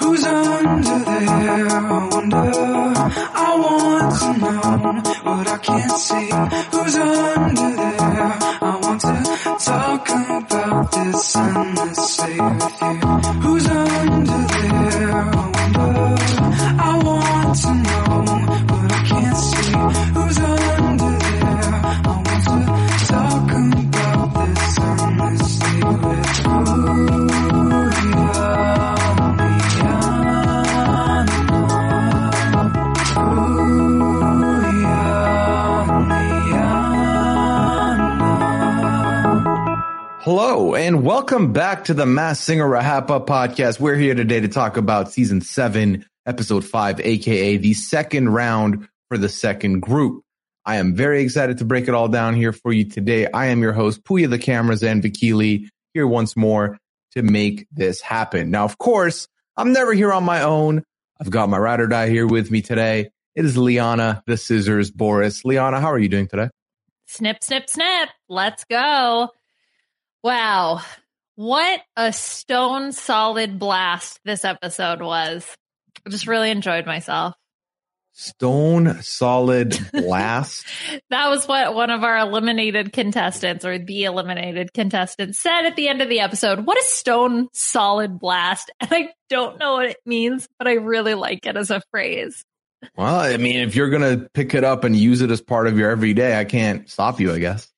Who's under there? I wonder. I want to know what I can't see. Who's under there? I want to talk about this and let's stay with you. Who's under there? I wonder. I want to know what I can't see. Who's under there? I want to talk about this and let's stay with you. Yeah. Hello, and welcome back to the Masked Singer Rahapa Podcast. We're here today to talk about Season 7, Episode 5, a.k.a. the second round for the second group. I am very excited to break it all down here for you today. I am your host, Pooja the Cameras and Vakoli, here once more to make this happen. Now, of course, I'm never here on my own. I've got my ride or die here with me today. It is Liana the Scissors Boris. Liana, how are you doing today? Snip, snip, snip. Let's go. Wow. What a stone solid blast this episode was. I just really enjoyed myself. Stone solid blast? That was what one of our eliminated contestants or the eliminated contestant said at the end of the episode. What a stone solid blast. And I don't know what it means, but I really like it as a phrase. Well, I mean, if you're going to pick it up and use it as part of your everyday, I can't stop you, I guess.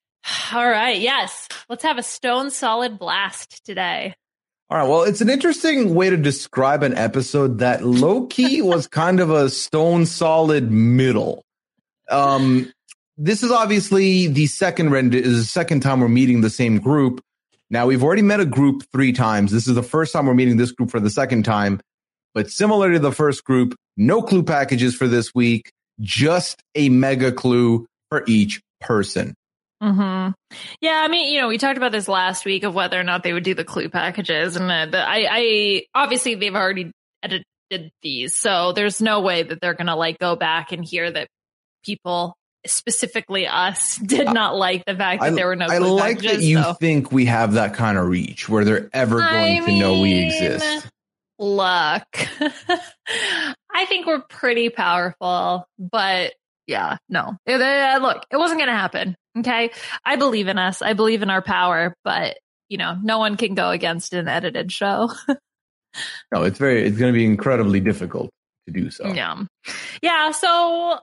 All right. Yes. Let's have a stone solid blast today. All right. Well, it's an interesting way to describe an episode that low key was kind of a stone solid middle. This is obviously the second time we're meeting the same group. Now, we've already met a group 3 times. This is the first time we're meeting this group for the second time. But similar to the first group, no clue packages for this week, just a mega clue for each person. Yeah, I mean, you know, we talked about this last week of whether or not they would do the clue packages, and I obviously they've already edited these, so there's no way that they're gonna like go back and hear that people, specifically us, did not like the fact that there were no clue packages. I like packages, that you think we have that kind of reach where they're ever going to know we exist. Look, I think we're pretty powerful, but yeah, no, look, it wasn't gonna happen. Okay. I believe in us. I believe in our power, but you know, no one can go against an edited show. No, it's going to be incredibly difficult to do so. Yeah. Yeah. So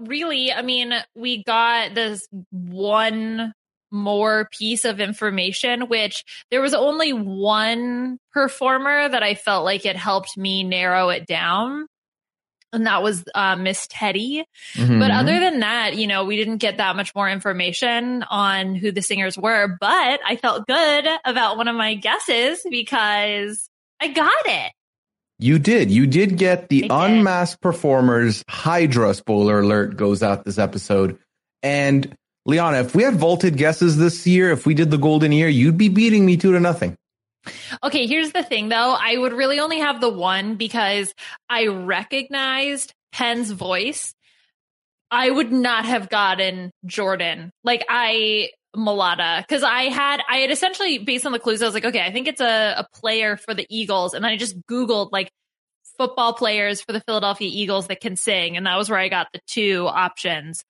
really, I mean, we got this one more piece of information, which there was only one performer that I felt like it helped me narrow it down. And that was Miss Teddy. Mm-hmm. But other than that, you know, we didn't get that much more information on who the singers were. But I felt good about one of my guesses because I got it. You did. You did get the unmasked performers. Hydra, spoiler alert, goes out this episode. And Liana, if we had vaulted guesses this year, if we did the golden year, you'd be beating me 2-0. Okay, here's the thing, though. I would really only have the one because I recognized Penn's voice. I would not have gotten Jordan. Like, Mulata. Because I had essentially, based on the clues, I was like, okay, I think it's a player for the Eagles. And then I just Googled, like, football players for the Philadelphia Eagles that can sing. And that was where I got the 2 options.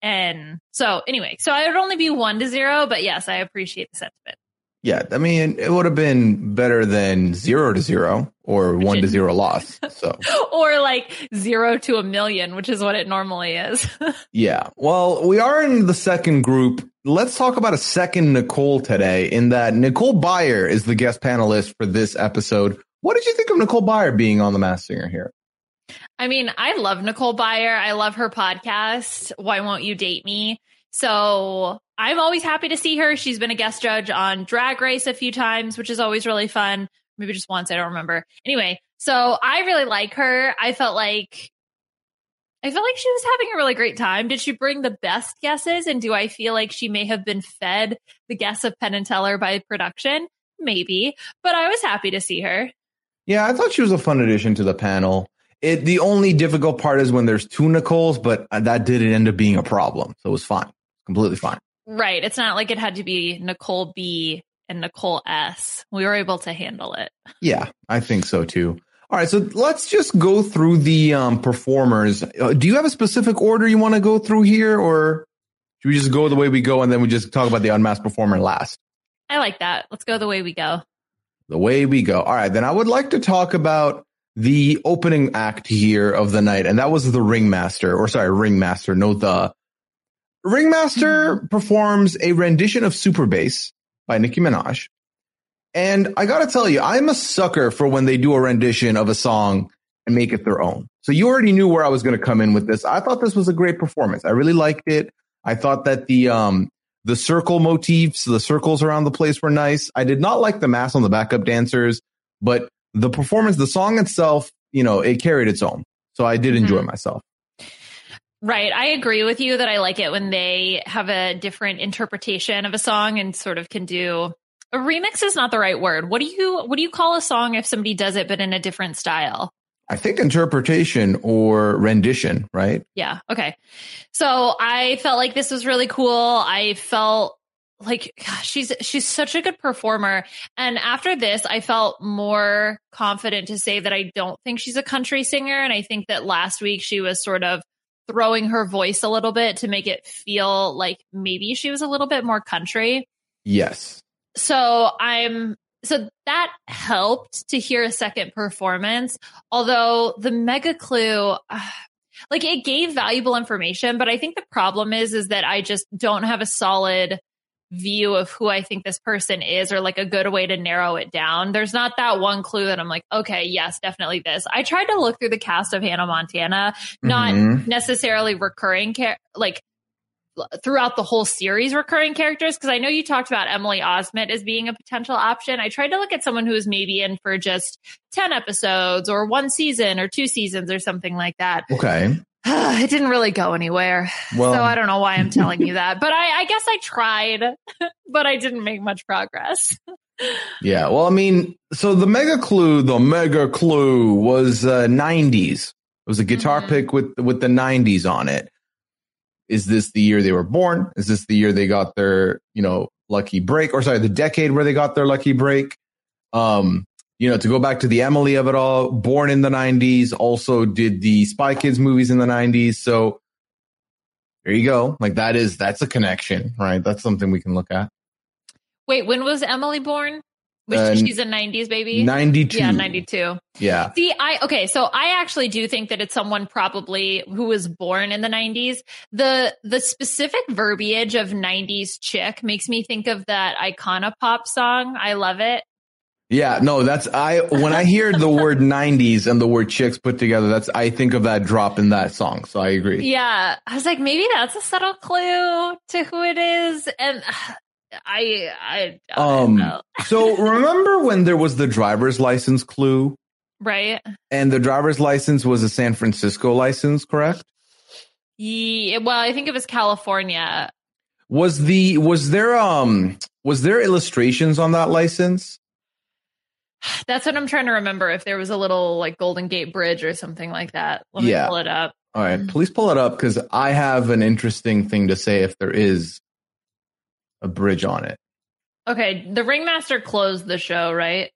And so, anyway, I would only be 1-0. But yes, I appreciate the sentiment. Yeah, I mean, it would have been better than 0 to 0 or 1 to 0 loss. So or like 0 to 1 million, which is what it normally is. Yeah. Well, we are in the second group. Let's talk about a second Nicole today, in that Nicole Byer is the guest panelist for this episode. What did you think of Nicole Byer being on The Masked Singer here? I mean, I love Nicole Byer. I love her podcast, Why Won't You Date Me? So I'm always happy to see her. She's been a guest judge on Drag Race a few times, which is always really fun. Maybe just once, I don't remember. Anyway, so I really like her. I felt like she was having a really great time. Did she bring the best guesses? And do I feel like she may have been fed the guests of Penn and Teller by production? Maybe, but I was happy to see her. Yeah, I thought she was a fun addition to the panel. The only difficult part is when there's two Nicoles, but that didn't end up being a problem. So it was fine. Completely fine. Right. It's not like it had to be Nicole B and Nicole S. We were able to handle it. Yeah, I think so, too. All right. So let's just go through the performers. Do you have a specific order you want to go through here? Or should we just go the way we go and then we just talk about the unmasked performer last? I like that. Let's go the way we go. The way we go. All right. Then I would like to talk about the opening act here of the night, and that was the Ringmaster, Ringmaster performs a rendition of Super Bass by Nicki Minaj. And I gotta tell you, I'm a sucker for when they do a rendition of a song and make it their own. So you already knew where I was going to come in with this. I thought this was a great performance. I really liked it. I thought that the circle motifs, the circles around the place were nice. I did not like the mask on the backup dancers, but the performance, the song itself, you know, it carried its own. So I did enjoy myself. Right. I agree with you that I like it when they have a different interpretation of a song and sort of can do a remix is not the right word. What do you call a song if somebody does it, but in a different style? I think interpretation or rendition, right? Yeah. Okay. So I felt like this was really cool. I felt like, gosh, she's such a good performer. And after this, I felt more confident to say that I don't think she's a country singer. And I think that last week she was sort of throwing her voice a little bit to make it feel like maybe she was a little bit more country. Yes. So that helped to hear a second performance. Although the mega clue, like it gave valuable information, but I think the problem is that I just don't have a solid view of who I think this person is, or like a good way to narrow it down. There's not that one clue that I'm like, okay, yes, definitely this. I tried to look through the cast of Hannah Montana, not necessarily recurring, like throughout the whole series recurring characters, because I know you talked about Emily Osment as being a potential option. I tried to look at someone who was maybe in for just 10 episodes or one season or two seasons or something like that. Okay. It didn't really go anywhere. Well, so I don't know why I'm telling you that, but I guess I tried, but I didn't make much progress. Yeah. Well, I mean, so the mega clue was 90s. It was a guitar pick with the 90s on it. Is this the year they were born? Is this the year they got their, lucky break? Or sorry, the decade where they got their lucky break? To go back to the Emily of it all, born in the 90s, also did the Spy Kids movies in the 90s. So there you go. Like that's a connection, right? That's something we can look at. Wait, when was Emily born? She's a 90s baby. 92. Yeah, 92. Yeah. See, so I actually do think that it's someone probably who was born in the 90s. The specific verbiage of 90s chick makes me think of that Icona Pop song. I love it. Yeah, no, when I hear the word 90s and the word chicks put together, I think of that drop in that song. So I agree. Yeah. I was like, maybe that's a subtle clue to who it is. And I don't know. So remember when there was the driver's license clue? Right. And the driver's license was a San Francisco license, correct? Yeah, well, I think it was California. Was there illustrations on that license? That's what I'm trying to remember. If there was a little like Golden Gate Bridge or something like that. Let me pull it up. All right. Please pull it up, because I have an interesting thing to say if there is a bridge on it. Okay. The Ringmaster closed the show, right?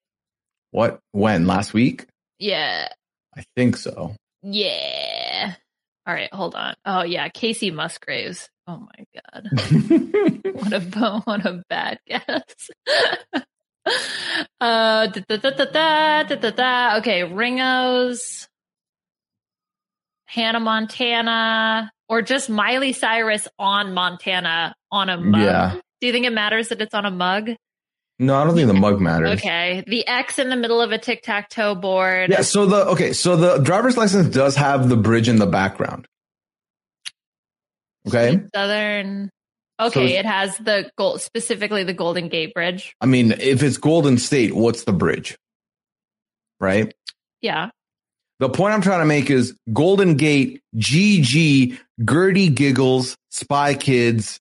What? When? Last week? Yeah. I think so. Yeah. All right. Hold on. Oh, yeah. Casey Musgraves. Oh my God. What a bad guess. Okay, Ringo's, Hannah Montana, or just Miley Cyrus on Montana on a mug. Yeah. Do you think it matters that it's on a mug? No, I don't think the mug matters. Okay. The X in the middle of a tic-tac-toe board. Yeah, so the driver's license does have the bridge in the background. Okay. Southern. Okay, so it has the gold, specifically the Golden Gate Bridge. I mean, if it's Golden State, what's the bridge? Right? Yeah. The point I'm trying to make is Golden Gate, GG, Gertie Giggles, Spy Kids,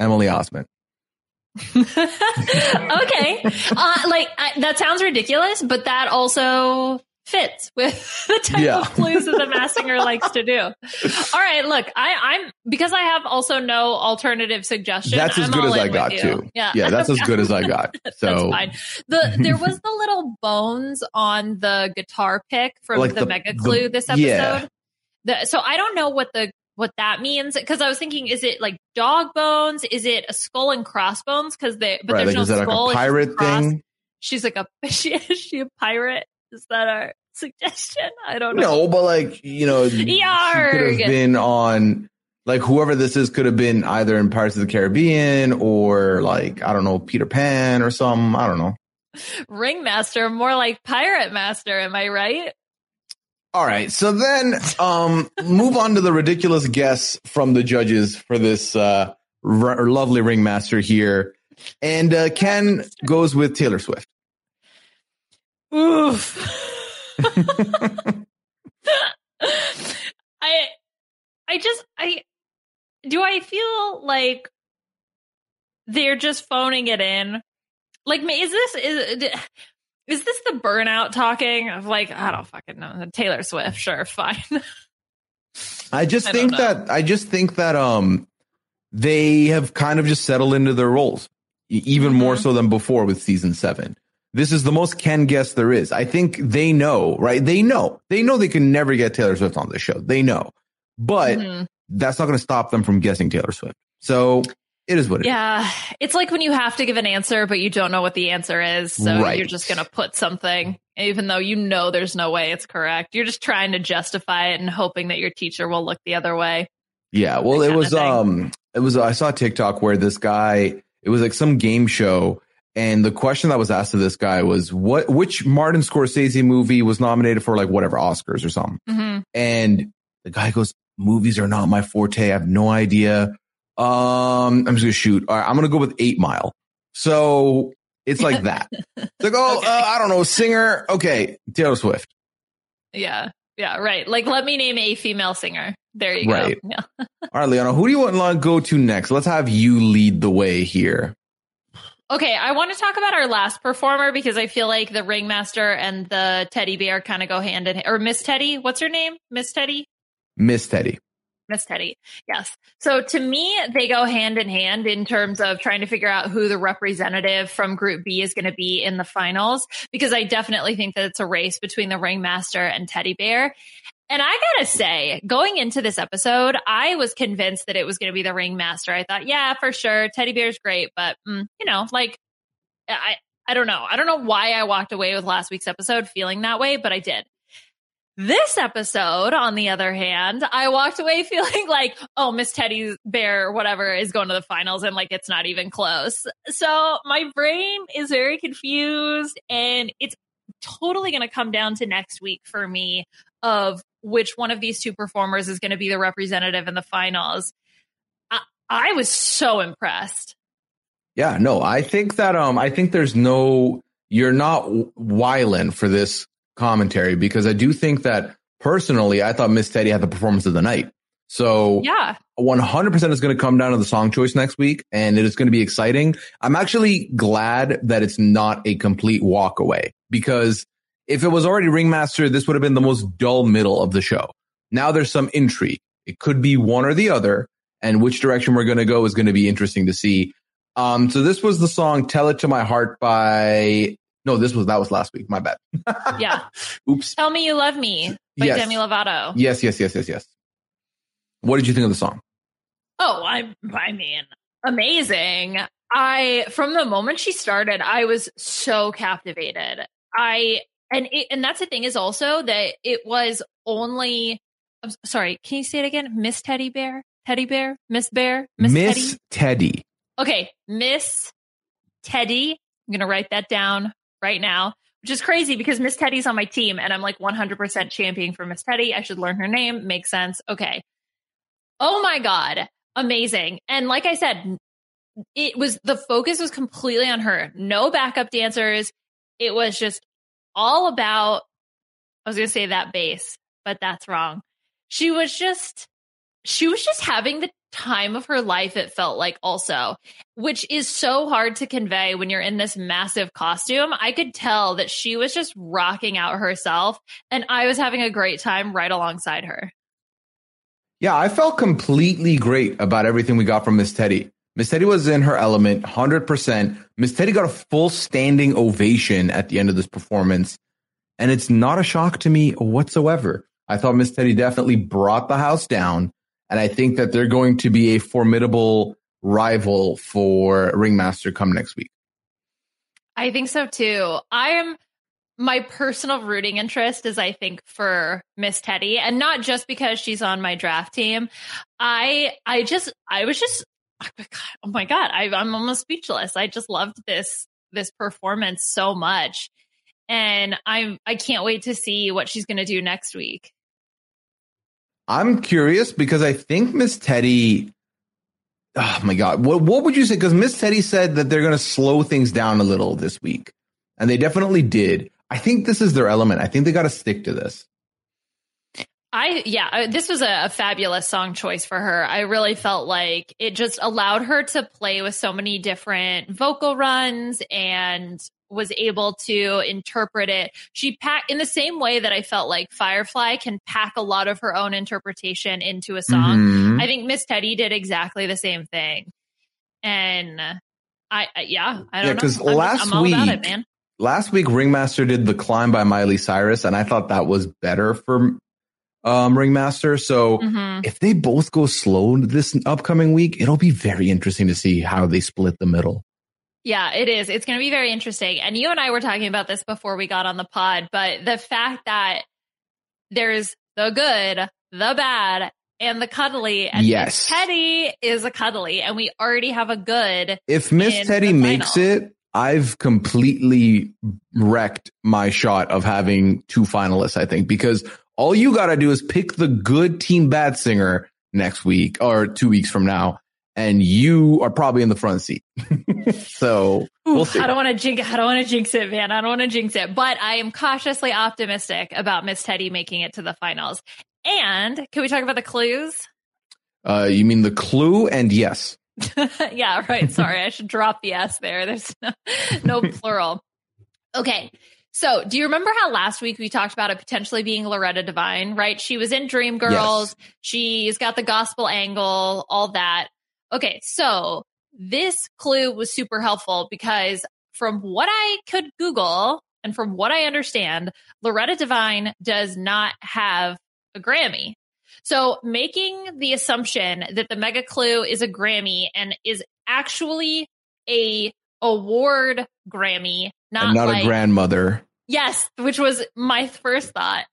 Emily Osment. Okay. That sounds ridiculous, but that also fits with the type of clues that the Masked Singer likes to do. All right, look, I'm because I have also no alternative suggestion. That's as good as I got too. Yeah, that's as good as I got. So that's fine. There was the little bones on the guitar pick from like the mega clue this episode. Yeah. So I don't know what that means, because I was thinking, is it like dog bones? Is it a skull and crossbones? There's no skull. Like a pirate thing. She's like is she a pirate? Is that our suggestion? I don't know. No, but she could have been on whoever this is could have been either in Pirates of the Caribbean or I don't know, Peter Pan or something. I don't know. Ringmaster, more like Pirate Master. Am I right? All right, so then move on to the ridiculous guess from the judges for this lovely ringmaster here. And Ken goes with Taylor Swift. Oof. I feel like they're just phoning it in. Is this the burnout talking of I don't fucking know, Taylor Swift? Sure, fine. I just think that they have kind of just settled into their roles even more so than before with season 7. This is the most Ken guess there is. I think they know, right? They know they can never get Taylor Swift on this show. They know, but that's not going to stop them from guessing Taylor Swift. So. It is what it is. Yeah. It's like when you have to give an answer, but you don't know what the answer is. So you're just going to put something, even though you know there's no way it's correct. You're just trying to justify it and hoping that your teacher will look the other way. Yeah. Well, it was I saw a TikTok where this guy, it was like some game show. And the question that was asked to this guy was which Martin Scorsese movie was nominated for whatever Oscars or something. Mm-hmm. And the guy goes, movies are not my forte. I have no idea. I'm just gonna shoot. All right, I'm gonna go with 8 Mile. So it's like that. It's like, I don't know, singer. Okay, Taylor Swift. Yeah, right. Let me name a female singer. There you go. Yeah. All right, Liana, who do you want to go to next? Let's have you lead the way here. Okay, I want to talk about our last performer because I feel like the ringmaster and the teddy bear kind of go hand in hand. Or Miss Teddy, what's her name? Miss Teddy. Miss Teddy. Miss Teddy. Yes. So to me, they go hand in hand in terms of trying to figure out who the representative from Group B is going to be in the finals, because I definitely think that it's a race between the ringmaster and teddy bear. And I gotta say, going into this episode, I was convinced that it was going to be the ringmaster. I thought, yeah, for sure. Teddy bear's great. But, I don't know. I don't know why I walked away with last week's episode feeling that way, but I did. This episode, on the other hand, I walked away feeling Miss Teddy Bear, or whatever, is going to the finals, and it's not even close. So my brain is very confused, and it's totally going to come down to next week for me of which one of these two performers is going to be the representative in the finals. I was so impressed. Yeah, no, I think that you're not wiling for this commentary, because I do think that personally I thought Miss Teddy had the performance of the night. So 100% is going to come down to the song choice next week, and it is going to be exciting. I'm actually glad that it's not a complete walk away, because if it was already ringmaster, this would have been the most dull middle of the show. Now there's some intrigue. It could be one or the other, and which direction we're going to go is going to be interesting to see. So this was the song Tell It to My Heart by... No, that was last week. My bad. Yeah. Oops. Tell Me You Love Me by Demi Lovato. Yes. What did you think of the song? Oh, I mean, amazing. From the moment she started, I was so captivated. And that's the thing is also that it was only, I'm sorry, can you say it again? Miss Teddy Bear? Teddy Bear? Miss Bear? Miss Teddy. Okay. Miss Teddy. I'm going to write that down right now, which is crazy because Miss Teddy's on my team and I'm like 100% championing for Miss Teddy. I should learn her name. Makes sense. Okay. Oh my God. Amazing. And like I said, the focus was completely on her. No backup dancers. It was just all about, I was going to say that bass, but that's wrong. She was just having the time of her life, it felt like, also, which is so hard to convey when you're in this massive costume. I could tell that she was just rocking out herself, and I was having a great time right alongside her. Yeah, I felt completely great about everything we got from Miss Teddy. Miss Teddy was in her element, 100%. Miss Teddy got a full standing ovation at the end of this performance, and it's not a shock to me whatsoever. I thought Miss Teddy definitely brought the house down. And I think that they're going to be a formidable rival for Ringmaster come next week. I think so, too. My personal rooting interest is, I think, for Miss Teddy, and not just because she's on my draft team. Oh, my God, I'm almost speechless. I just loved this performance so much. And I can't wait to see what she's going to do next week. I'm curious because I think Miss Teddy, oh my God, what would you say? Because Miss Teddy said that they're going to slow things down a little this week, and they definitely did. I think this is their element. I think they got to stick to this. This was a fabulous song choice for her. I really felt like it just allowed her to play with so many different vocal runs and was able to interpret it. She packed in the same way that I felt like Firefly can pack a lot of her own interpretation into a song. Mm-hmm. I think Miss Teddy did exactly the same thing. And I don't know. Because last week, Ringmaster did The Climb by Miley Cyrus, and I thought that was better for Ringmaster. So if they both go slow this upcoming week, it'll be very interesting to see how they split the middle. Yeah, it is. It's going to be very interesting. And you and I were talking about this before we got on the pod, but the fact that there's the good, the bad, and the cuddly, and yes, Miss Teddy is a cuddly, and we already have a good. If Miss Teddy makes it, I've completely wrecked my shot of having two finalists, I think, because all you got to do is pick the good team bad singer next week or 2 weeks from now, and you are probably in the front seat. So we'll see. I don't want to jinx it, man. I don't want to jinx it. But I am cautiously optimistic about Miss Teddy making it to the finals. And can we talk about the clues? You mean the clue and yes? Yeah, right. Sorry, I should drop the S there. There's no plural. Okay. So do you remember how last week we talked about it potentially being Loretta Devine, right? She was in Dreamgirls. Yes. She's got the gospel angle, all that. Okay, so this clue was super helpful because from what I could Google and from what I understand, Loretta Devine does not have a Grammy. So making the assumption that the mega clue is a Grammy and is actually a award Grammy, not a grandmother. Yes, which was my first thought.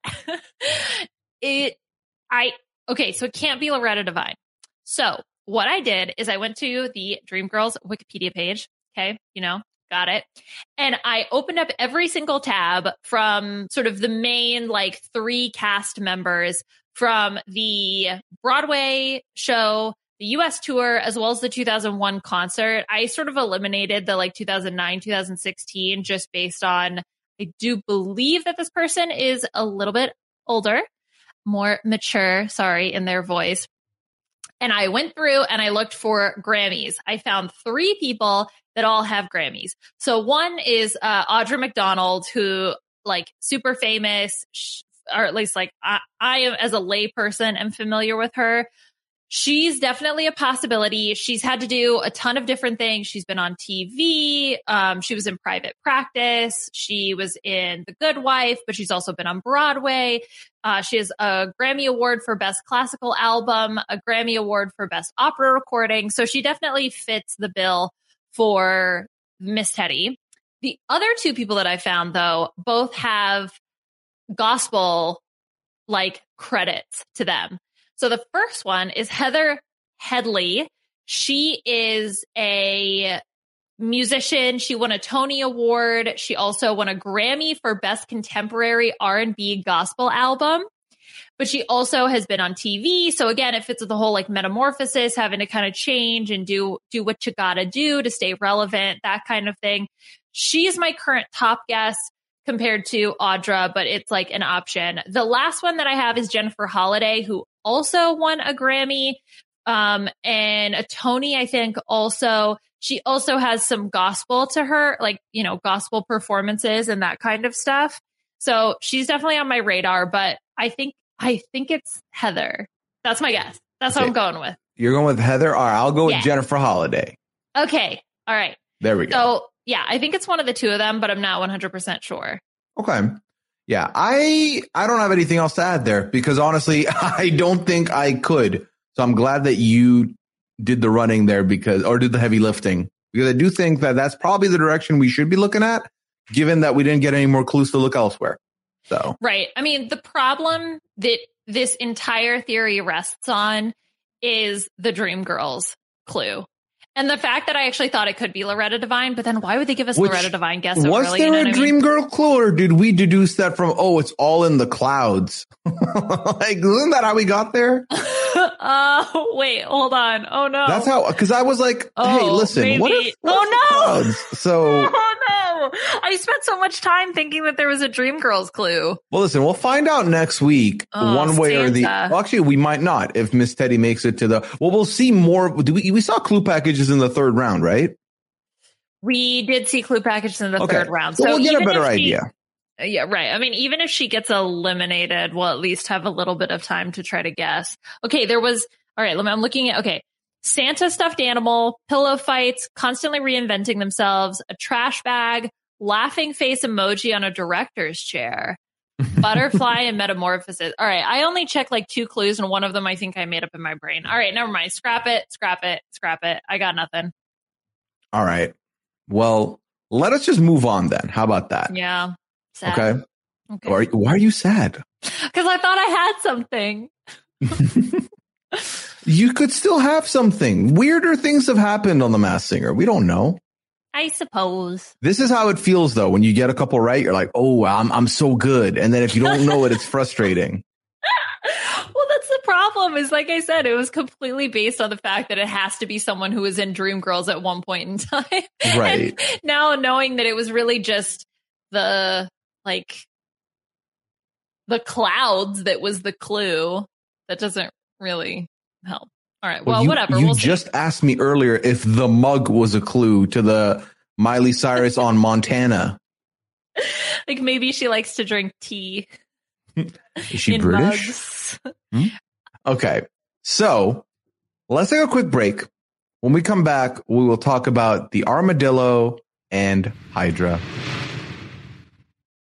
So it can't be Loretta Devine. So what I did is I went to the Dreamgirls Wikipedia page. Okay. Got it. And I opened up every single tab from sort of the main, like, three cast members from the Broadway show, the US tour, as well as the 2001 concert. I sort of eliminated the, like, 2009, 2016, just based on, I do believe that this person is a little bit older, more mature, in their voice. And I went through and I looked for Grammys. I found three people that all have Grammys. So one is Audra McDonald, who, like, super famous, or at least, like, I am, as a lay person, am familiar with her. she's definitely a possibility. She's had to do a ton of different things. She's been on TV. She was in Private Practice. She was in The Good Wife, but she's also been on Broadway. She has a Grammy Award for Best Classical Album, a Grammy Award for Best Opera Recording. So she definitely fits the bill for Miss Teddy. The other two people that I found, though, both have gospel-like credits to them. So the first one is Heather Headley. She is a musician. She won a Tony Award. She also won a Grammy for Best Contemporary R&B Gospel Album. But she also has been on TV. So again, it fits with the whole like metamorphosis, having to kind of change and do what you gotta do to stay relevant, that kind of thing. She's my current top guest compared to Audra, but it's like an option. The last one that I have is Jennifer Holliday, who also won a Grammy and a Tony, I think, also. She also has some gospel to her, like, you know, gospel performances and that kind of stuff. So she's definitely on my radar, but I think it's Heather. That's my guess. That's what I'm going with. You're going with Heather? All right, I'll go with Jennifer Holliday. Okay. All right. There we go. So, yeah, I think it's one of the two of them, but I'm not 100% sure. Okay. Yeah, I don't have anything else to add there because honestly, I don't think I could. So I'm glad that you did the running there or did the heavy lifting, because I do think that that's probably the direction we should be looking at, given that we didn't get any more clues to look elsewhere. So right. I mean, the problem that this entire theory rests on is the Dreamgirls clue. And the fact that I actually thought it could be Loretta Devine, but then why would they give us Loretta Devine guess over? Was there a Dreamgirl clue, or did we deduce that from, it's all in the clouds? Like, isn't that how we got there? Wait, hold on. Oh, no. That's how, because I was like, hey, listen, maybe. What if clouds? So, oh, no. I spent so much time thinking that there was a Dreamgirls clue. Well, listen, we'll find out next week one way or the other. Well, actually, we might not if Miss Teddy makes it to we'll see more. We saw clue packages in the third round, right? We did see clue packages in the third round. So we'll get a better idea. Yeah, right. I mean, even if she gets eliminated, we'll at least have a little bit of time to try to guess. Okay, all right, I'm looking at, Santa stuffed animal, pillow fights, constantly reinventing themselves, a trash bag, laughing face emoji on a director's chair, butterfly and metamorphosis. All right, I only checked two clues, and one of them I think I made up in my brain. All right, never mind. Scrap it. I got nothing. All right. Well, let us just move on then. How about that? Yeah. Sad. Okay. Why are you sad? Because I thought I had something. You could still have something. Weirder things have happened on The Masked Singer. We don't know. I suppose. This is how it feels, though. When you get a couple right, you're like, oh, I'm so good. And then if you don't know it, it's frustrating. Well, that's the problem is, like I said, it was completely based on the fact that it has to be someone who was in Dreamgirls at one point in time. Right. And now knowing that it was really just the clouds that was the clue, that doesn't really help. All right. Well, whatever. You just asked me earlier if the mug was a clue to the Miley Cyrus on Montana. Like maybe she likes to drink tea. Is she British? Hmm? Okay. So let's take a quick break. When we come back, we will talk about the armadillo and Hydra.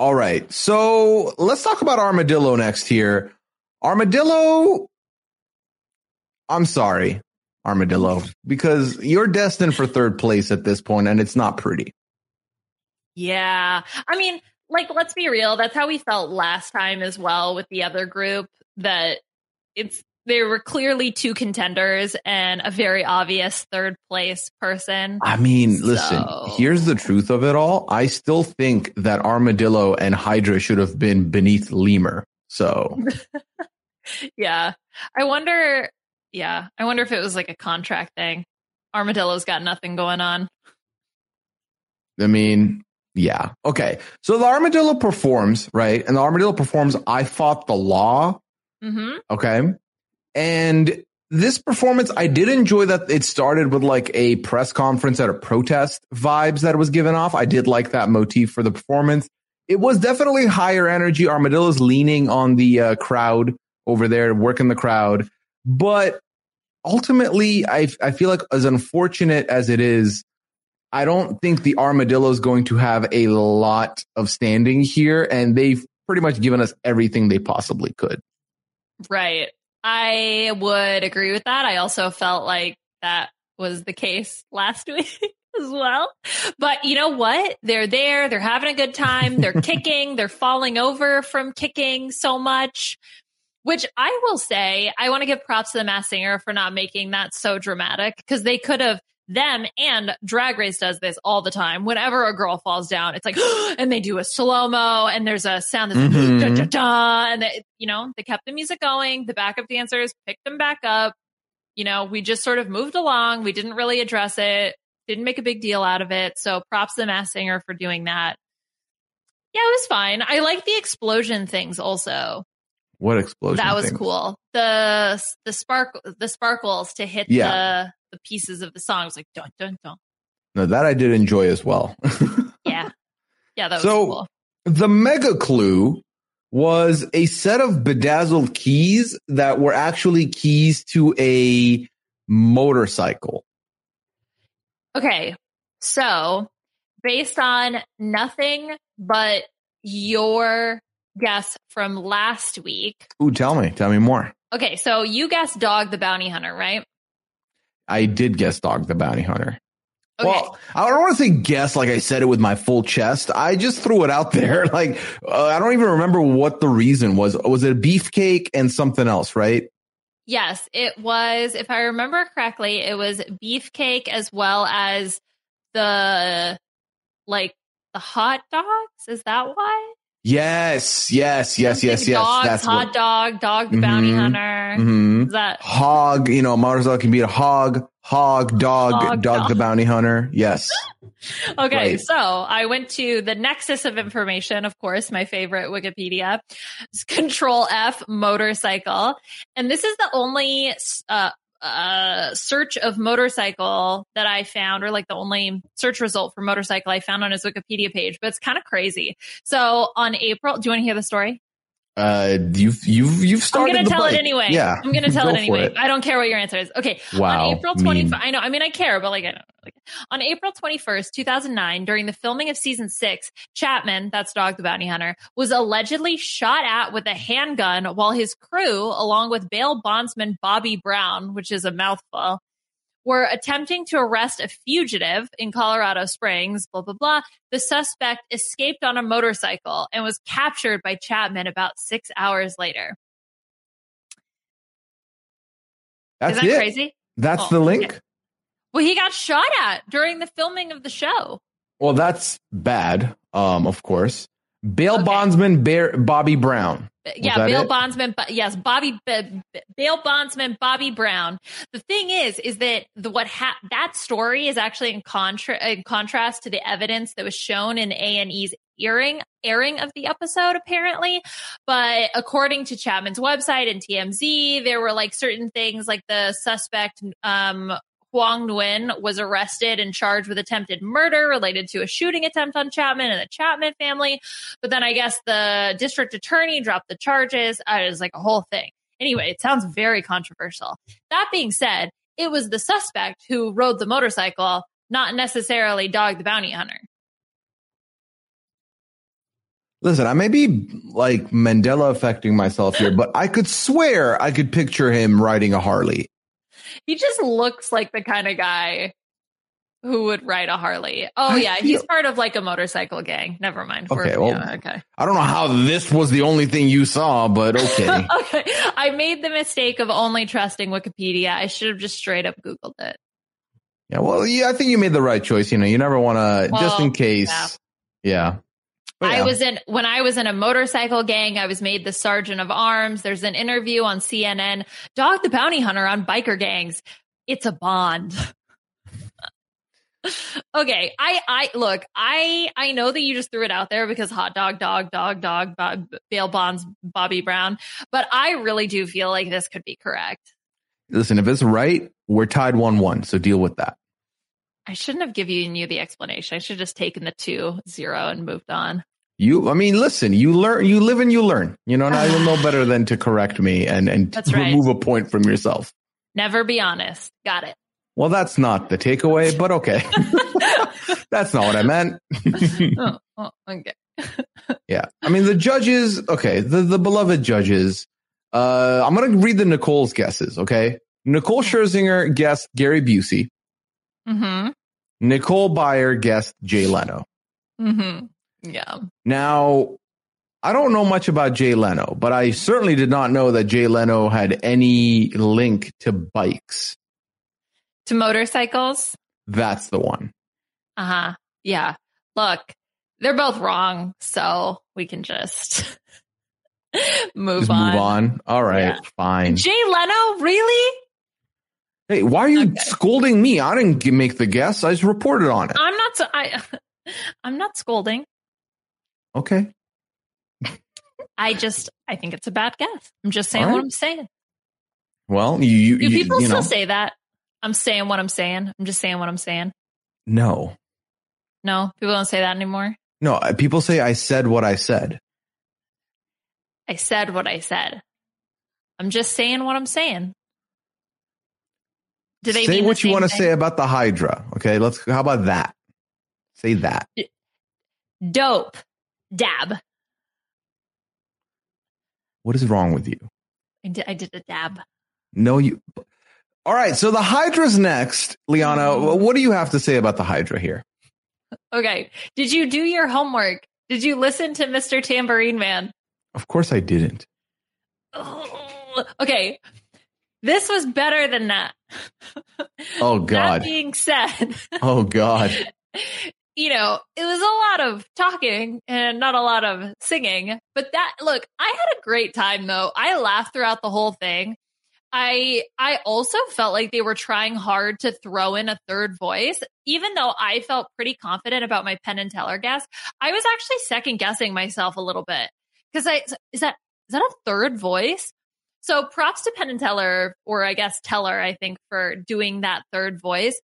All right. So let's talk about Armadillo next here. Armadillo, I'm sorry, Armadillo, because you're destined for third place at this point, and it's not pretty. Yeah. I mean, like, let's be real. That's how we felt last time as well with the other group, that there were clearly two contenders and a very obvious third place person. I mean, listen, here's the truth of it all. I still think that Armadillo and Hydra should have been beneath Lemur. So, yeah, I wonder if it was like a contract thing. Armadillo's got nothing going on. I mean, yeah. Okay. So the Armadillo performs, right? And the Armadillo performs "I Fought the Law." Mm-hmm. Okay. And this performance, I did enjoy that it started with like a press conference at a protest vibes that was given off. I did like that motif for the performance. It was definitely higher energy. Armadillo's leaning on the crowd over there, working the crowd. But ultimately, I feel like, as unfortunate as it is, I don't think the Armadillo is going to have a lot of standing here. And they've pretty much given us everything they possibly could. Right. I would agree with that. I also felt like that was the case last week as well. But you know what? They're there. They're having a good time. They're kicking. They're falling over from kicking so much, which I will say, I want to give props to The Masked Singer for not making that so dramatic, because they could have them, and Drag Race does this all the time. Whenever a girl falls down, it's like, and they do a slow-mo, and there's a sound that's da, da, da, and they, you know, they kept the music going. The backup dancers picked them back up. You know, we just sort of moved along. We didn't really address it. Didn't make a big deal out of it. So props to The Masked Singer for doing that. Yeah, it was fine. I like the explosion things also. What explosion? That was cool. The sparkles to hit the pieces of the songs, like dun dun dun. No, that I did enjoy as well. yeah, that was cool. The mega clue was a set of bedazzled keys that were actually keys to a motorcycle. Okay, so based on nothing but your guess from last week. Ooh, tell me more. Okay, so you guessed Dog the Bounty Hunter, right? I did guess Dog the Bounty Hunter. Okay. Well, I don't want to say guess like I said it with my full chest. I just threw it out there. Like, I don't even remember what the reason was. Was it a beefcake and something else, right? Yes, it was. If I remember correctly, it was beefcake as well as the hot dogs. Is that why? Yes. Dogs, that's hot dog the bounty hunter. Mm-hmm. Is that hog? You know, motorcycle can be a hog, dog the bounty hunter. Yes. Okay, right. So I went to the nexus of information, of course, my favorite Wikipedia. It's Control-F, motorcycle. And this is the only search of motorcycle that I found, or like the only search result for motorcycle I found on his Wikipedia page, but it's kind of crazy. So on April, do you want to hear the story? You've started. I'm going to tell it anyway. Yeah. I'm going to tell it anyway. I don't care what your answer is. Okay. Wow. On April 25th, I know. I mean, I care, but like, I don't know. Like, on April 21st, 2009, during the filming of season 6, Chapman, that's Dog the Bounty Hunter, was allegedly shot at with a handgun while his crew, along with bail bondsman Bobby Brown, which is a mouthful, were attempting to arrest a fugitive in Colorado Springs, blah, blah, blah. The suspect escaped on a motorcycle and was captured by Chapman about 6 hours later. Is that crazy? That's the link? Okay. Well, he got shot at during the filming of the show. Well, that's bad, of course. Bail bondsman Bobby Brown. Yeah, bail bondsman. Bail bondsman Bobby Brown. The thing is that that story is actually in contrast to the evidence that was shown in A&E's airing of the episode, apparently. But according to Chapman's website and TMZ, there were like certain things, like the suspect Huang Nguyen was arrested and charged with attempted murder related to a shooting attempt on Chapman and the Chapman family. But then I guess the district attorney dropped the charges. It was like a whole thing. Anyway, it sounds very controversial. That being said, it was the suspect who rode the motorcycle, not necessarily Dog the Bounty Hunter. Listen, I may be like Mandela affecting myself here, but I could swear I could picture him riding a Harley. He just looks like the kind of guy who would ride a Harley. Oh, yeah. He's part of like a motorcycle gang. Never mind. Okay. I don't know how this was the only thing you saw, but okay. Okay. I made the mistake of only trusting Wikipedia. I should have just straight up Googled it. Yeah. Well, yeah, I think you made the right choice. You know, you never want to, just in case. Yeah. Yeah. When I was in a motorcycle gang, I was made the sergeant of arms. There's an interview on CNN, Dog the Bounty Hunter on biker gangs. It's a bond. Okay. I know that you just threw it out there because hot dog, bail bonds, Bobby Brown, but I really do feel like this could be correct. Listen, if it's right, we're tied 1-1. So deal with that. I shouldn't have given you the explanation. I should have just taken the 2-0 and moved on. Listen, you learn, you live and you learn, you know, and I will know better than to correct me and remove a point from yourself. Never be honest. Got it. Well, that's not the takeaway, but okay. That's not what I meant. Oh, okay. Yeah. I mean, the judges, okay. The beloved judges, I'm going to read the Nicole's guesses. Okay. Nicole Scherzinger guessed Gary Busey. Mm-hmm. Nicole Byer guessed Jay Leno. Mm-hmm. Yeah. Now, I don't know much about Jay Leno, but I certainly did not know that Jay Leno had any link to bikes. To motorcycles? That's the one. Uh-huh. Yeah. Look, they're both wrong, so we can just move on. All right, yeah. Fine. Jay Leno? Really? Hey, why are you scolding me? I didn't make the guess. I just reported on it. I'm not scolding. Okay. I think it's a bad guess. I'm just saying what I'm saying. Well, you still say that? I'm saying what I'm saying. I'm just saying what I'm saying. No, people don't say that anymore. No, people say I said what I said. I said what I said. I'm just saying what I'm saying. Say what you want to say about the Hydra. Okay, how about that? Say that. Dope. Dab. What is wrong with you? I did a dab. No, you. All right, so the Hydra's next. Liana, what do you have to say about the Hydra here? Okay. Did you do your homework? Did you listen to Mr. Tambourine Man? Of course I didn't. Oh, okay. This was better than that. Oh, God. That being said. Oh, God. You know, it was a lot of talking and not a lot of singing. But I had a great time, though. I laughed throughout the whole thing. I also felt like they were trying hard to throw in a third voice, even though I felt pretty confident about my Penn and Teller guess. I was actually second guessing myself a little bit because is that a third voice? So props to Penn and Teller, or I guess Teller, I think, for doing that third voice.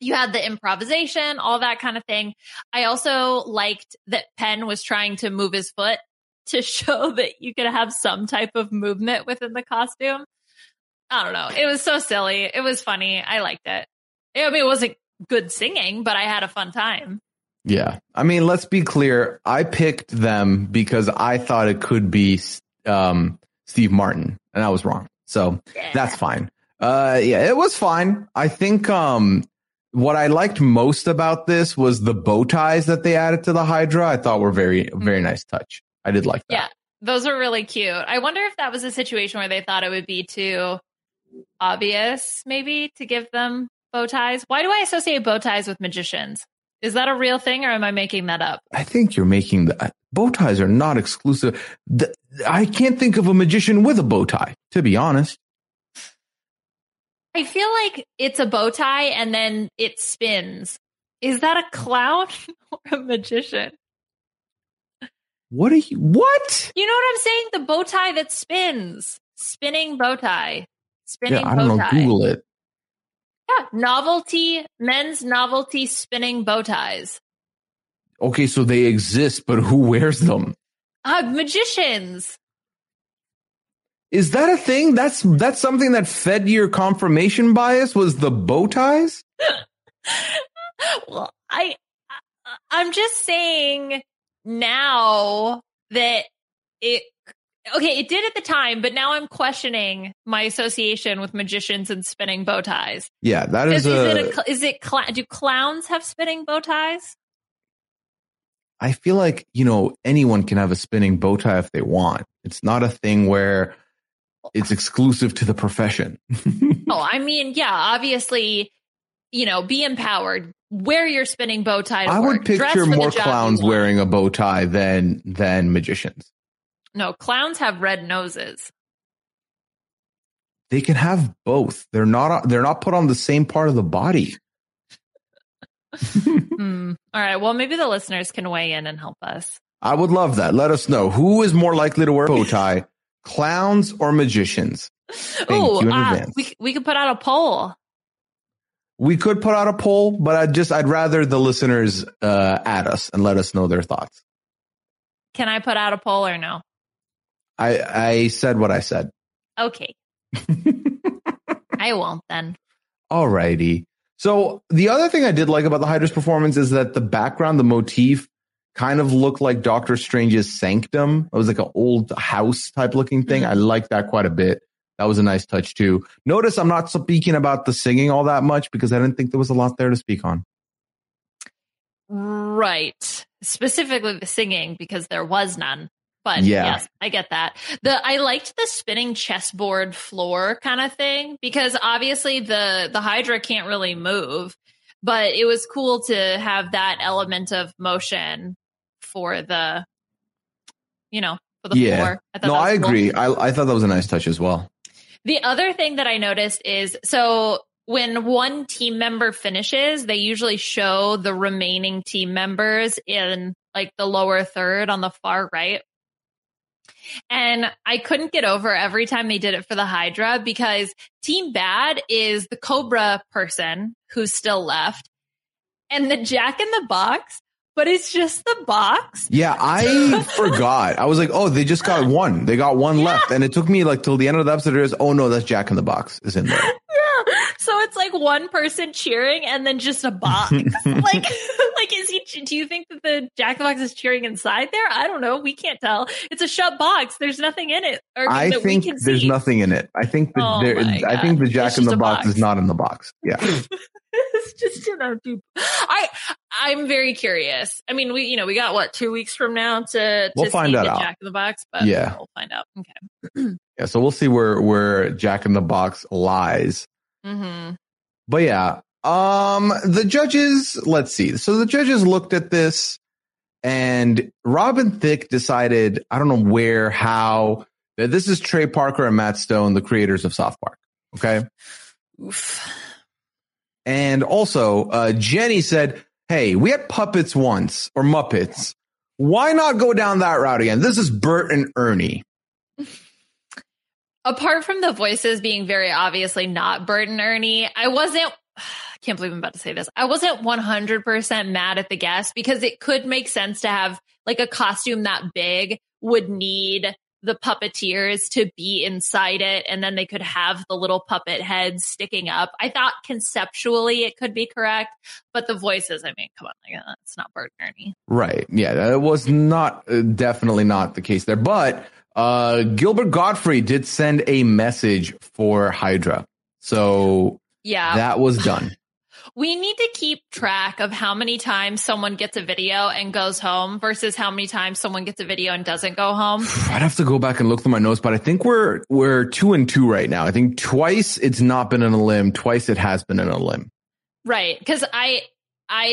You had the improvisation, all that kind of thing. I also liked that Penn was trying to move his foot to show that you could have some type of movement within the costume. I don't know. It was so silly. It was funny. I liked it. I mean, it wasn't good singing, but I had a fun time. Yeah. I mean, let's be clear. I picked them because I thought it could be Steve Martin, and I was wrong. So that's fine. Yeah, it was fine. I think what I liked most about this was the bow ties that they added to the Hydra. I thought were very, very nice touch. I did like that. Yeah, those are really cute. I wonder if that was a situation where they thought it would be too obvious, maybe, to give them bow ties. Why do I associate bow ties with magicians? Is that a real thing, or am I making that up? I think you're making that. Bow ties are not exclusive. I can't think of a magician with a bow tie, to be honest. I feel like it's a bow tie and then it spins. Is that a clown or a magician? What? You know what I'm saying? The bow tie that spins. Spinning bow tie. Spinning bow tie. Yeah, I don't know. Google it. Yeah, novelty, men's novelty spinning bow ties. Okay, so they exist, but who wears them? Magicians. Is that a thing? That's something that fed your confirmation bias, was the bow ties? Well, I'm just saying now that it did at the time, but now I'm questioning my association with magicians and spinning bow ties. Yeah, that is do clowns have spinning bow ties? I feel like, anyone can have a spinning bow tie if they want. It's not a thing where it's exclusive to the profession. Oh, I mean, yeah, obviously, be empowered. Wear your spinning bow tie to work. I would picture more clowns wearing a bow tie than magicians. No, clowns have red noses. They can have both. They're not put on the same part of the body. All right. Well, maybe the listeners can weigh in and help us. I would love that. Let us know who is more likely to wear a bow tie, clowns or magicians. Thank you in advance. We could put out a poll. We could put out a poll, but I'd rather the listeners add us and let us know their thoughts. Can I put out a poll or no? I said what I said. Okay. I won't then. All righty. So the other thing I did like about the Hydra's performance is that the background, the motif, kind of looked like Doctor Strange's sanctum. It was like an old house type looking thing. I liked that quite a bit. That was a nice touch too. Notice I'm not speaking about the singing all that much because I didn't think there was a lot there to speak on. Right. Specifically the singing, because there was none. But yes, I get that. I liked the spinning chessboard floor kind of thing, because obviously the Hydra can't really move, but it was cool to have that element of motion for the, floor. I agree. Cool. I thought that was a nice touch as well. The other thing that I noticed is, so when one team member finishes, they usually show the remaining team members in like the lower third on the far right. And I couldn't get over every time they did it for the Hydra, because Team Bad is the Cobra person who's still left, and the Jack in the Box, but it's just the box. Yeah, I forgot. I was like, oh, they just got one. They got one left. And it took me like till the end of the episode. It was, oh, no, that's Jack in the Box is in there. Yeah. So it's like one person cheering and then just a box. like do you think that the Jack in the Box is cheering inside there? I don't know. We can't tell. It's a shut box. There's nothing in it. I think there's nothing in it. I think that the Jack in the box is not in the box. Yeah. It's just I'm very curious. I mean, we got 2 weeks from now to find out Jack in the Box, but yeah, we'll find out. Okay. Yeah, so we'll see where Jack in the Box lies. Mm-hmm. But yeah, the judges. Let's see. So the judges looked at this, and Robin Thicke decided, I don't know where, how, that this is Trey Parker and Matt Stone, the creators of South Park. Okay. Oof. And also, Jenny said, hey, we had puppets once, or Muppets. Why not go down that route again? This is Bert and Ernie. Apart from the voices being very obviously not Bert and Ernie, I can't believe I'm about to say this. I wasn't 100% mad at the guest, because it could make sense to have like a costume that big would need the puppeteers to be inside it, and then they could have the little puppet heads sticking up. I thought conceptually it could be correct, but the voices, I mean, come on, it's not Bert and Ernie. Right. Yeah, that was not definitely not the case there. But Gilbert Gottfried did send a message for Hydra, So yeah, that was done. We need to keep track of how many times someone gets a video and goes home versus how many times someone gets a video and doesn't go home. I'd have to go back and look through my notes, but I think we're 2-2 right now. I think twice it's not been on a limb. Twice it has been on a limb. Right. Because I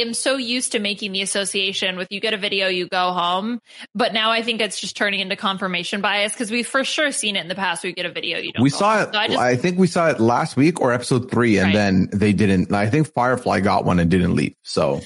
am so used to making the association with you get a video, you go home. But now I think it's just turning into confirmation bias because we've for sure seen it in the past. We get a video, you don't we go saw home. It. So I think we saw it last week or episode 3, and right. Then they didn't. I think Firefly got one and didn't leave. So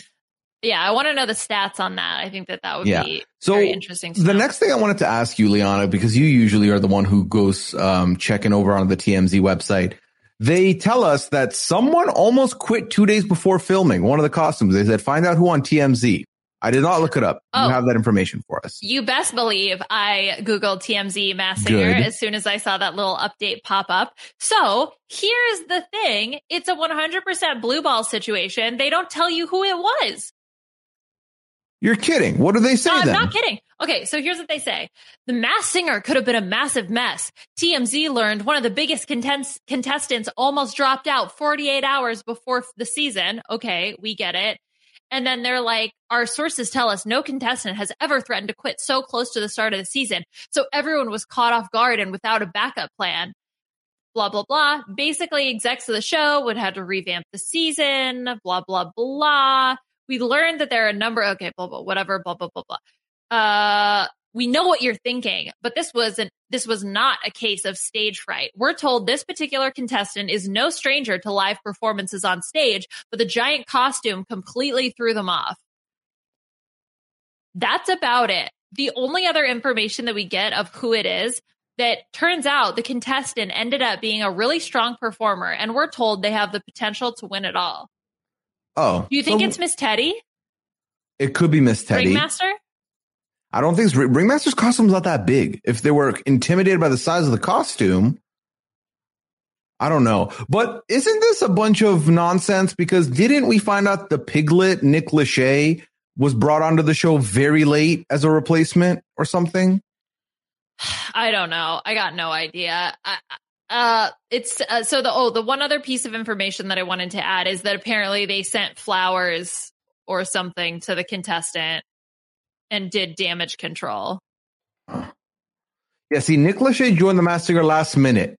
yeah, I want to know the stats on that. I think that would be very interesting. So the next thing I wanted to ask you, Liana, because you usually are the one who goes checking over on the TMZ website. They tell us that someone almost quit 2 days before filming one of the costumes. They said, find out who on TMZ. I did not look it up. Oh, you have that information for us. You best believe I Googled TMZ Masked Singer as soon as I saw that little update pop up. So here's the thing. It's a 100% blue ball situation. They don't tell you who it was. You're kidding. What do they say then? I'm not kidding. Okay, so here's what they say. The Masked Singer could have been a massive mess. TMZ learned one of the biggest contestants almost dropped out 48 hours before the season. Okay, we get it. And then they're like, our sources tell us no contestant has ever threatened to quit so close to the start of the season. So everyone was caught off guard and without a backup plan. Blah, blah, blah. Basically, execs of the show would have to revamp the season. Blah, blah, blah. We learned that there are a number. Okay, blah, blah, whatever, blah, blah, blah, blah. We know what you're thinking, but this was not a case of stage fright. We're told this particular contestant is no stranger to live performances on stage, but the giant costume completely threw them off. That's about it. The only other information that we get of who it is, that turns out the contestant ended up being a really strong performer, and we're told they have the potential to win it all. Oh, do you think it's Miss Teddy? It could be Miss Teddy. Ringmaster? I don't think Ringmaster's costume's not that big. If they were intimidated by the size of the costume, I don't know. But isn't this a bunch of nonsense? Because didn't we find out the Piglet, Nick Lachey, was brought onto the show very late as a replacement or something? I don't know. I got no idea. The one other piece of information that I wanted to add is that apparently they sent flowers or something to the contestant and did damage control. Yeah, see, Nick Lachey joined the Masked Singer last minute.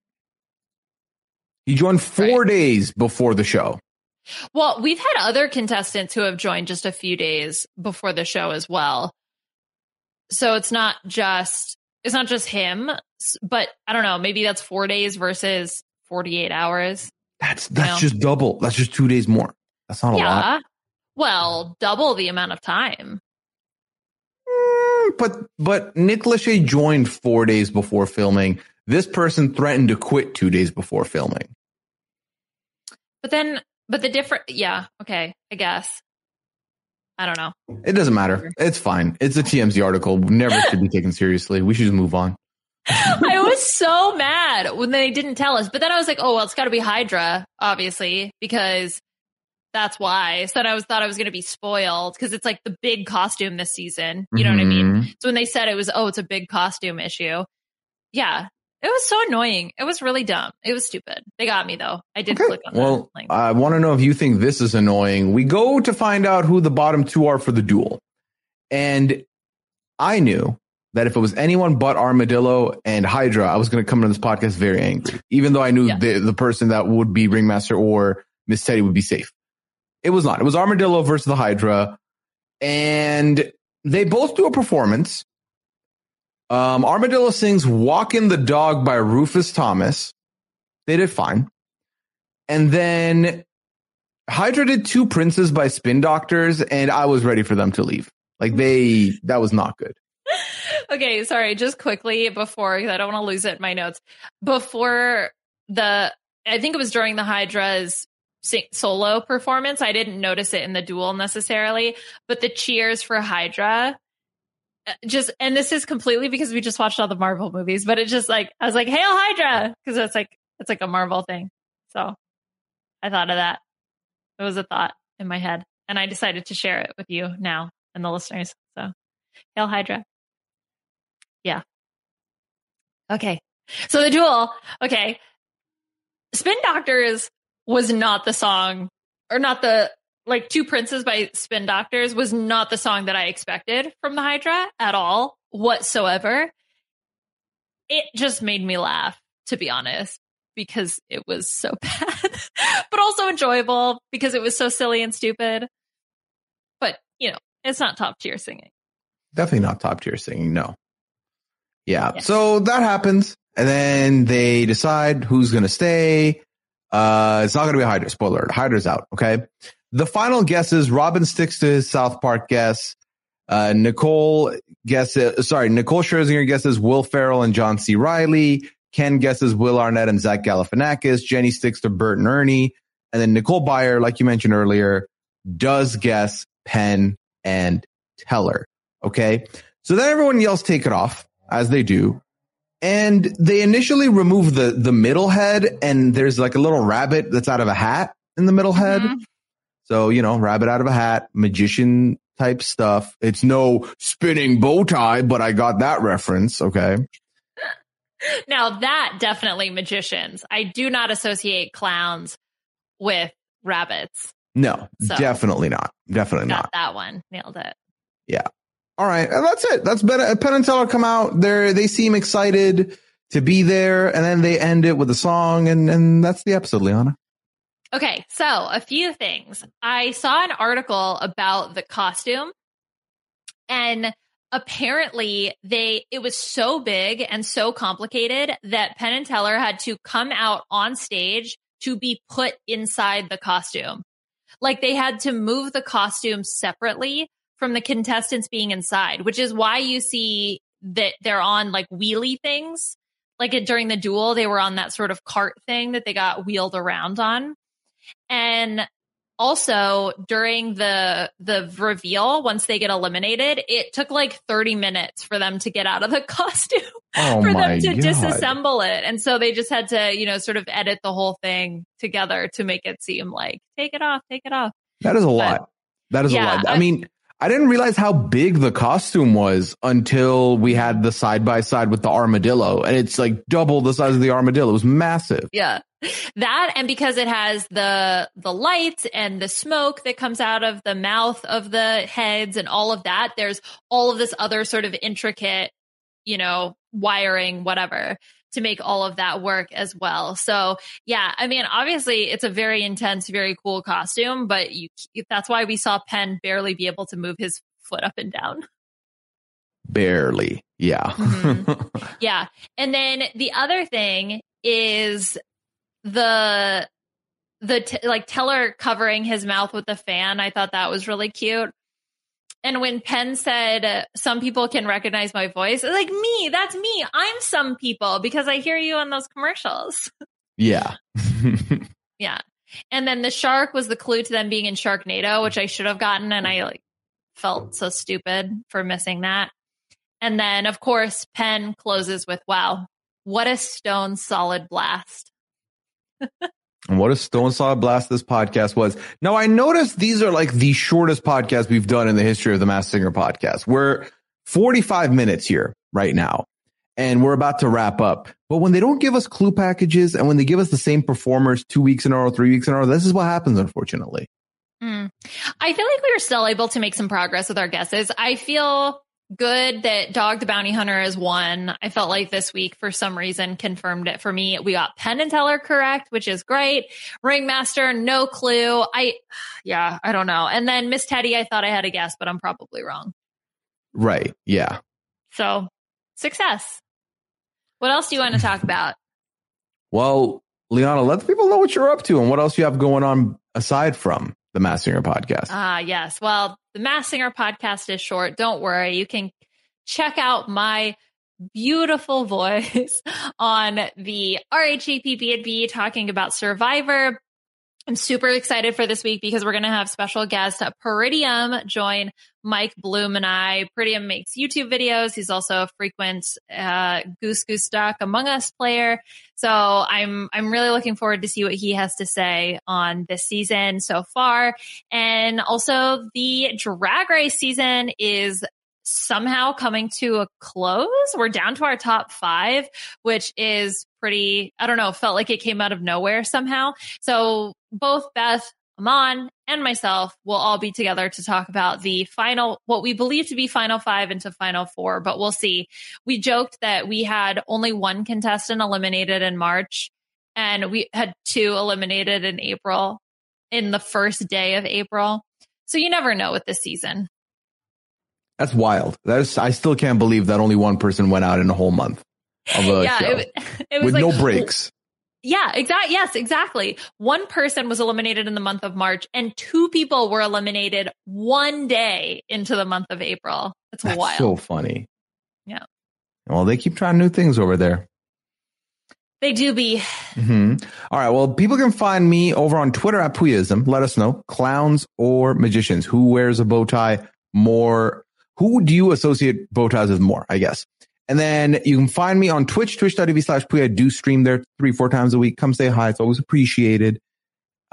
He joined four days before the show. Well, we've had other contestants who have joined just a few days before the show as well. So it's not just him, but I don't know. Maybe that's 4 days versus 48 hours. That's just double. That's just 2 days more. That's not a lot. Well, double the amount of time. But Nick Lachey joined 4 days before filming. This person threatened to quit 2 days before filming. I guess. I don't know. It doesn't matter. It's fine. It's a TMZ article. Never should be taken seriously. We should just move on. I was so mad when they didn't tell us. But then I was like, oh, well, it's got to be Hydra, obviously, because that's why. So then I thought I was going to be spoiled because it's like the big costume this season. You know what I mean? So when they said it was, it's a big costume issue. Yeah. It was so annoying. It was really dumb. It was stupid. They got me, though. I did click on that link. I want to know if you think this is annoying. We go to find out who the bottom two are for the duel. And I knew that if it was anyone but Armadillo and Hydra, I was going to come to this podcast very angry, even though I knew the person that would be Ringmaster or Miss Teddy would be safe. It was not. It was Armadillo versus the Hydra. And they both do a performance. Armadillo sings Walkin' the Dog by Rufus Thomas. They did fine. And then Hydra did Two Princes by Spin Doctors, and I was ready for them to leave. That was not good. Okay, sorry, just quickly before, because I don't want to lose it in my notes. I think it was during the Hydra's solo performance. I didn't notice it in the duel necessarily, but the cheers for Hydra... and this is completely because we just watched all the Marvel movies, but it's just like, I was like, Hail Hydra! Because it's like a Marvel thing. So I thought of that. It was a thought in my head. And I decided to share it with you now and the listeners. So Hail Hydra. Yeah. Okay. So the duel. Okay. Spin Doctors was not the song, or not the, like, Two Princes by Spin Doctors was not the song that I expected from the Hydra at all, whatsoever. It just made me laugh, to be honest, because it was so bad, but also enjoyable because it was so silly and stupid. But, you know, it's not top tier singing. Definitely not top tier singing. No. Yeah. Yes. So that happens. And then they decide who's going to stay. It's not going to be Hydra. Spoiler alert. Hydra's out. Okay. The final guess is Robin sticks to his South Park guess. Nicole Scherzinger guesses Will Ferrell and John C. Reilly. Ken guesses Will Arnett and Zach Galifianakis. Jenny sticks to Bert and Ernie. And then Nicole Byer, like you mentioned earlier, does guess Penn and Teller. Okay. So then everyone yells, take it off, as they do. And they initially remove the middle head, and there's like a little rabbit that's out of a hat in the middle head. Mm-hmm. So, you know, rabbit out of a hat, magician type stuff. It's no spinning bow tie, but I got that reference. Okay. Now that definitely magicians. I do not associate clowns with rabbits. No, so, definitely not. Definitely not. That one. Nailed it. Yeah. All right. And that's it. That's better. Penn and Teller come out there. They seem excited to be there. And then they end it with a song. And that's the episode, Liana. Okay. So a few things. I saw an article about the costume, and apparently it was so big and so complicated that Penn and Teller had to come out on stage to be put inside the costume. Like, they had to move the costume separately from the contestants being inside, which is why you see that they're on like wheelie things. Like during the duel, they were on that sort of cart thing that they got wheeled around on. And also during the reveal, once they get eliminated, it took like 30 minutes for them to get out of the costume, for them to disassemble it. And so they just had to, you know, sort of edit the whole thing together to make it seem like, take it off, take it off. That is a lot. That is a lot. I mean, I didn't realize how big the costume was until we had the side by side with the armadillo, and it's like double the size of the armadillo. It was massive. Yeah. That, and because it has the lights and the smoke that comes out of the mouth of the heads and all of that, there's all of this other sort of intricate, you know, wiring, whatever, to make all of that work as well. So yeah, I mean, obviously it's a very intense, very cool costume, but that's why we saw Penn barely be able to move his foot up and down. Barely. Yeah. Mm-hmm. Yeah. And then the other thing is the Teller covering his mouth with the fan. I thought that was really cute. And when Penn said, some people can recognize my voice, I was like, me, that's me. I'm some people because I hear you on those commercials. Yeah. Yeah. And then the shark was the clue to them being in Sharknado, which I should have gotten. And I felt so stupid for missing that. And then, of course, Penn closes with, wow, what a stone solid blast. And what a stone solid blast this podcast was. Now, I noticed these are like the shortest podcast we've done in the history of the Masked Singer podcast. We're 45 minutes here right now, and we're about to wrap up. But when they don't give us clue packages, and when they give us the same performers 2 weeks in a row, 3 weeks in a row, this is what happens, unfortunately. I feel like we were still able to make some progress with our guesses. I feel good that Dog the Bounty Hunter is one. I felt like this week, for some reason, confirmed it for me. We got Penn and Teller correct, which is great. Ringmaster, no clue. I don't know. And then Miss Teddy, I thought I had a guess, but I'm probably wrong. Right. Yeah. So, success. What else do you want to talk about? Well, Liana, let the people know what you're up to and what else you have going on aside from the Masked Singer podcast. Yes. Well, the Masked Singer podcast is short. Don't worry. You can check out my beautiful voice on the RHAPBNB talking about Survivor. I'm super excited for this week because we're going to have special guest Peridium join Mike Bloom and I. Peridium makes YouTube videos. He's also a frequent Goose Duck Among Us player. So I'm really looking forward to see what he has to say on this season so far. And also the Drag Race season is somehow coming to a close. We're down to our top 5, which is pretty, I don't know, felt like it came out of nowhere somehow. So both Beth, Amon, and myself will all be together to talk about the final, what we believe to be final five into final four, but we'll see. We joked that we had only one contestant eliminated in March, and we had two eliminated in April, in the first day of April. So you never know with this season. That's wild. That is, I still can't believe that only one person went out in a whole month of a show. It was with like, no breaks. Yeah, exactly. Yes, exactly. One person was eliminated in the month of March, and two people were eliminated one day into the month of April. That's wild. So funny. Yeah. Well, they keep trying new things over there. They do be. Mm-hmm. All right. Well, people can find me over on Twitter at Poojaism. Let us know, clowns or magicians, who wears a bow tie more? Who do you associate bow ties with more? I guess. And then you can find me on Twitch, twitch.tv/Pooja. I do stream there 3-4 times a week. Come say hi. It's always appreciated.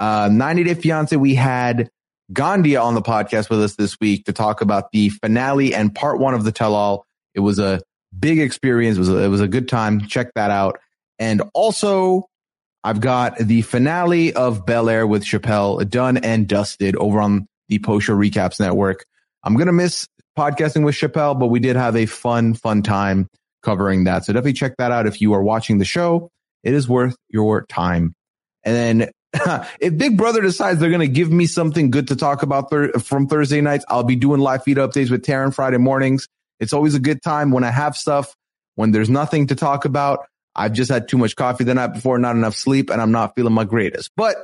90 Day Fiance. We had Gandia on the podcast with us this week to talk about the finale and part one of the tell all. It was a big experience. It was a good time. Check that out. And also I've got the finale of Bel Air with Chappelle done and dusted over on the Post Show Recaps Network. I'm going to miss podcasting with Chappelle, but we did have a fun time covering that. So definitely check that out. If you are watching the show, it is worth your time. And then if Big Brother decides they're going to give me something good to talk about from Thursday nights, I'll be doing live feed updates with Taryn Friday mornings. It's always a good time when I have stuff, when there's nothing to talk about. I've just had too much coffee the night before, not enough sleep, and I'm not feeling my greatest. But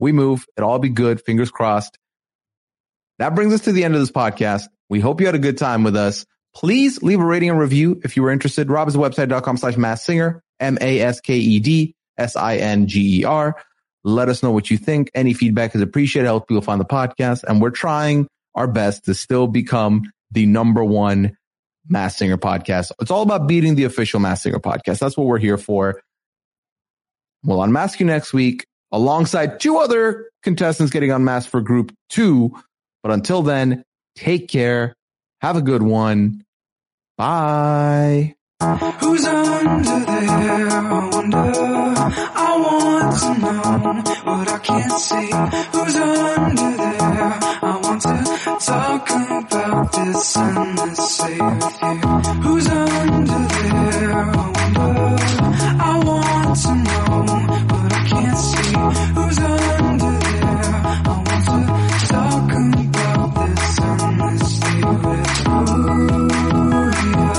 we move. It'll all be good. Fingers crossed. That brings us to the end of this podcast. We hope you had a good time with us. Please leave a rating and review if you were interested. robinswebsite.com/maskesinger, MASKEDSINGER. Let us know what you think. Any feedback is appreciated. Help people find the podcast. And we're trying our best to still become the #1 Masked Singer podcast. It's all about beating the official Masked Singer podcast. That's what we're here for. We'll unmask you next week alongside two other contestants getting unmasked for group 2. But until then, take care. Have a good one. Bye. Who's under there? I wonder. I want to know what I can't see. Who's under there? I want to talk about this and this say with you. Who's under there? I wonder. I want to know what I can't see. Who's under there? I want to talk about this and this say with you. Yeah.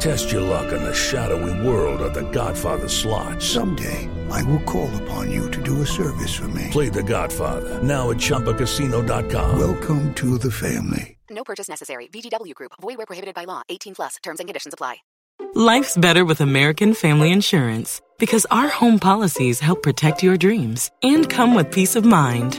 Test your luck in the shadowy world of The Godfather slot. Someday, I will call upon you to do a service for me. Play The Godfather, now at ChumbaCasino.com. Welcome to the family. No purchase necessary. VGW Group. Void where prohibited by law. 18+. Terms and conditions apply. Life's better with American Family Insurance because our home policies help protect your dreams and come with peace of mind.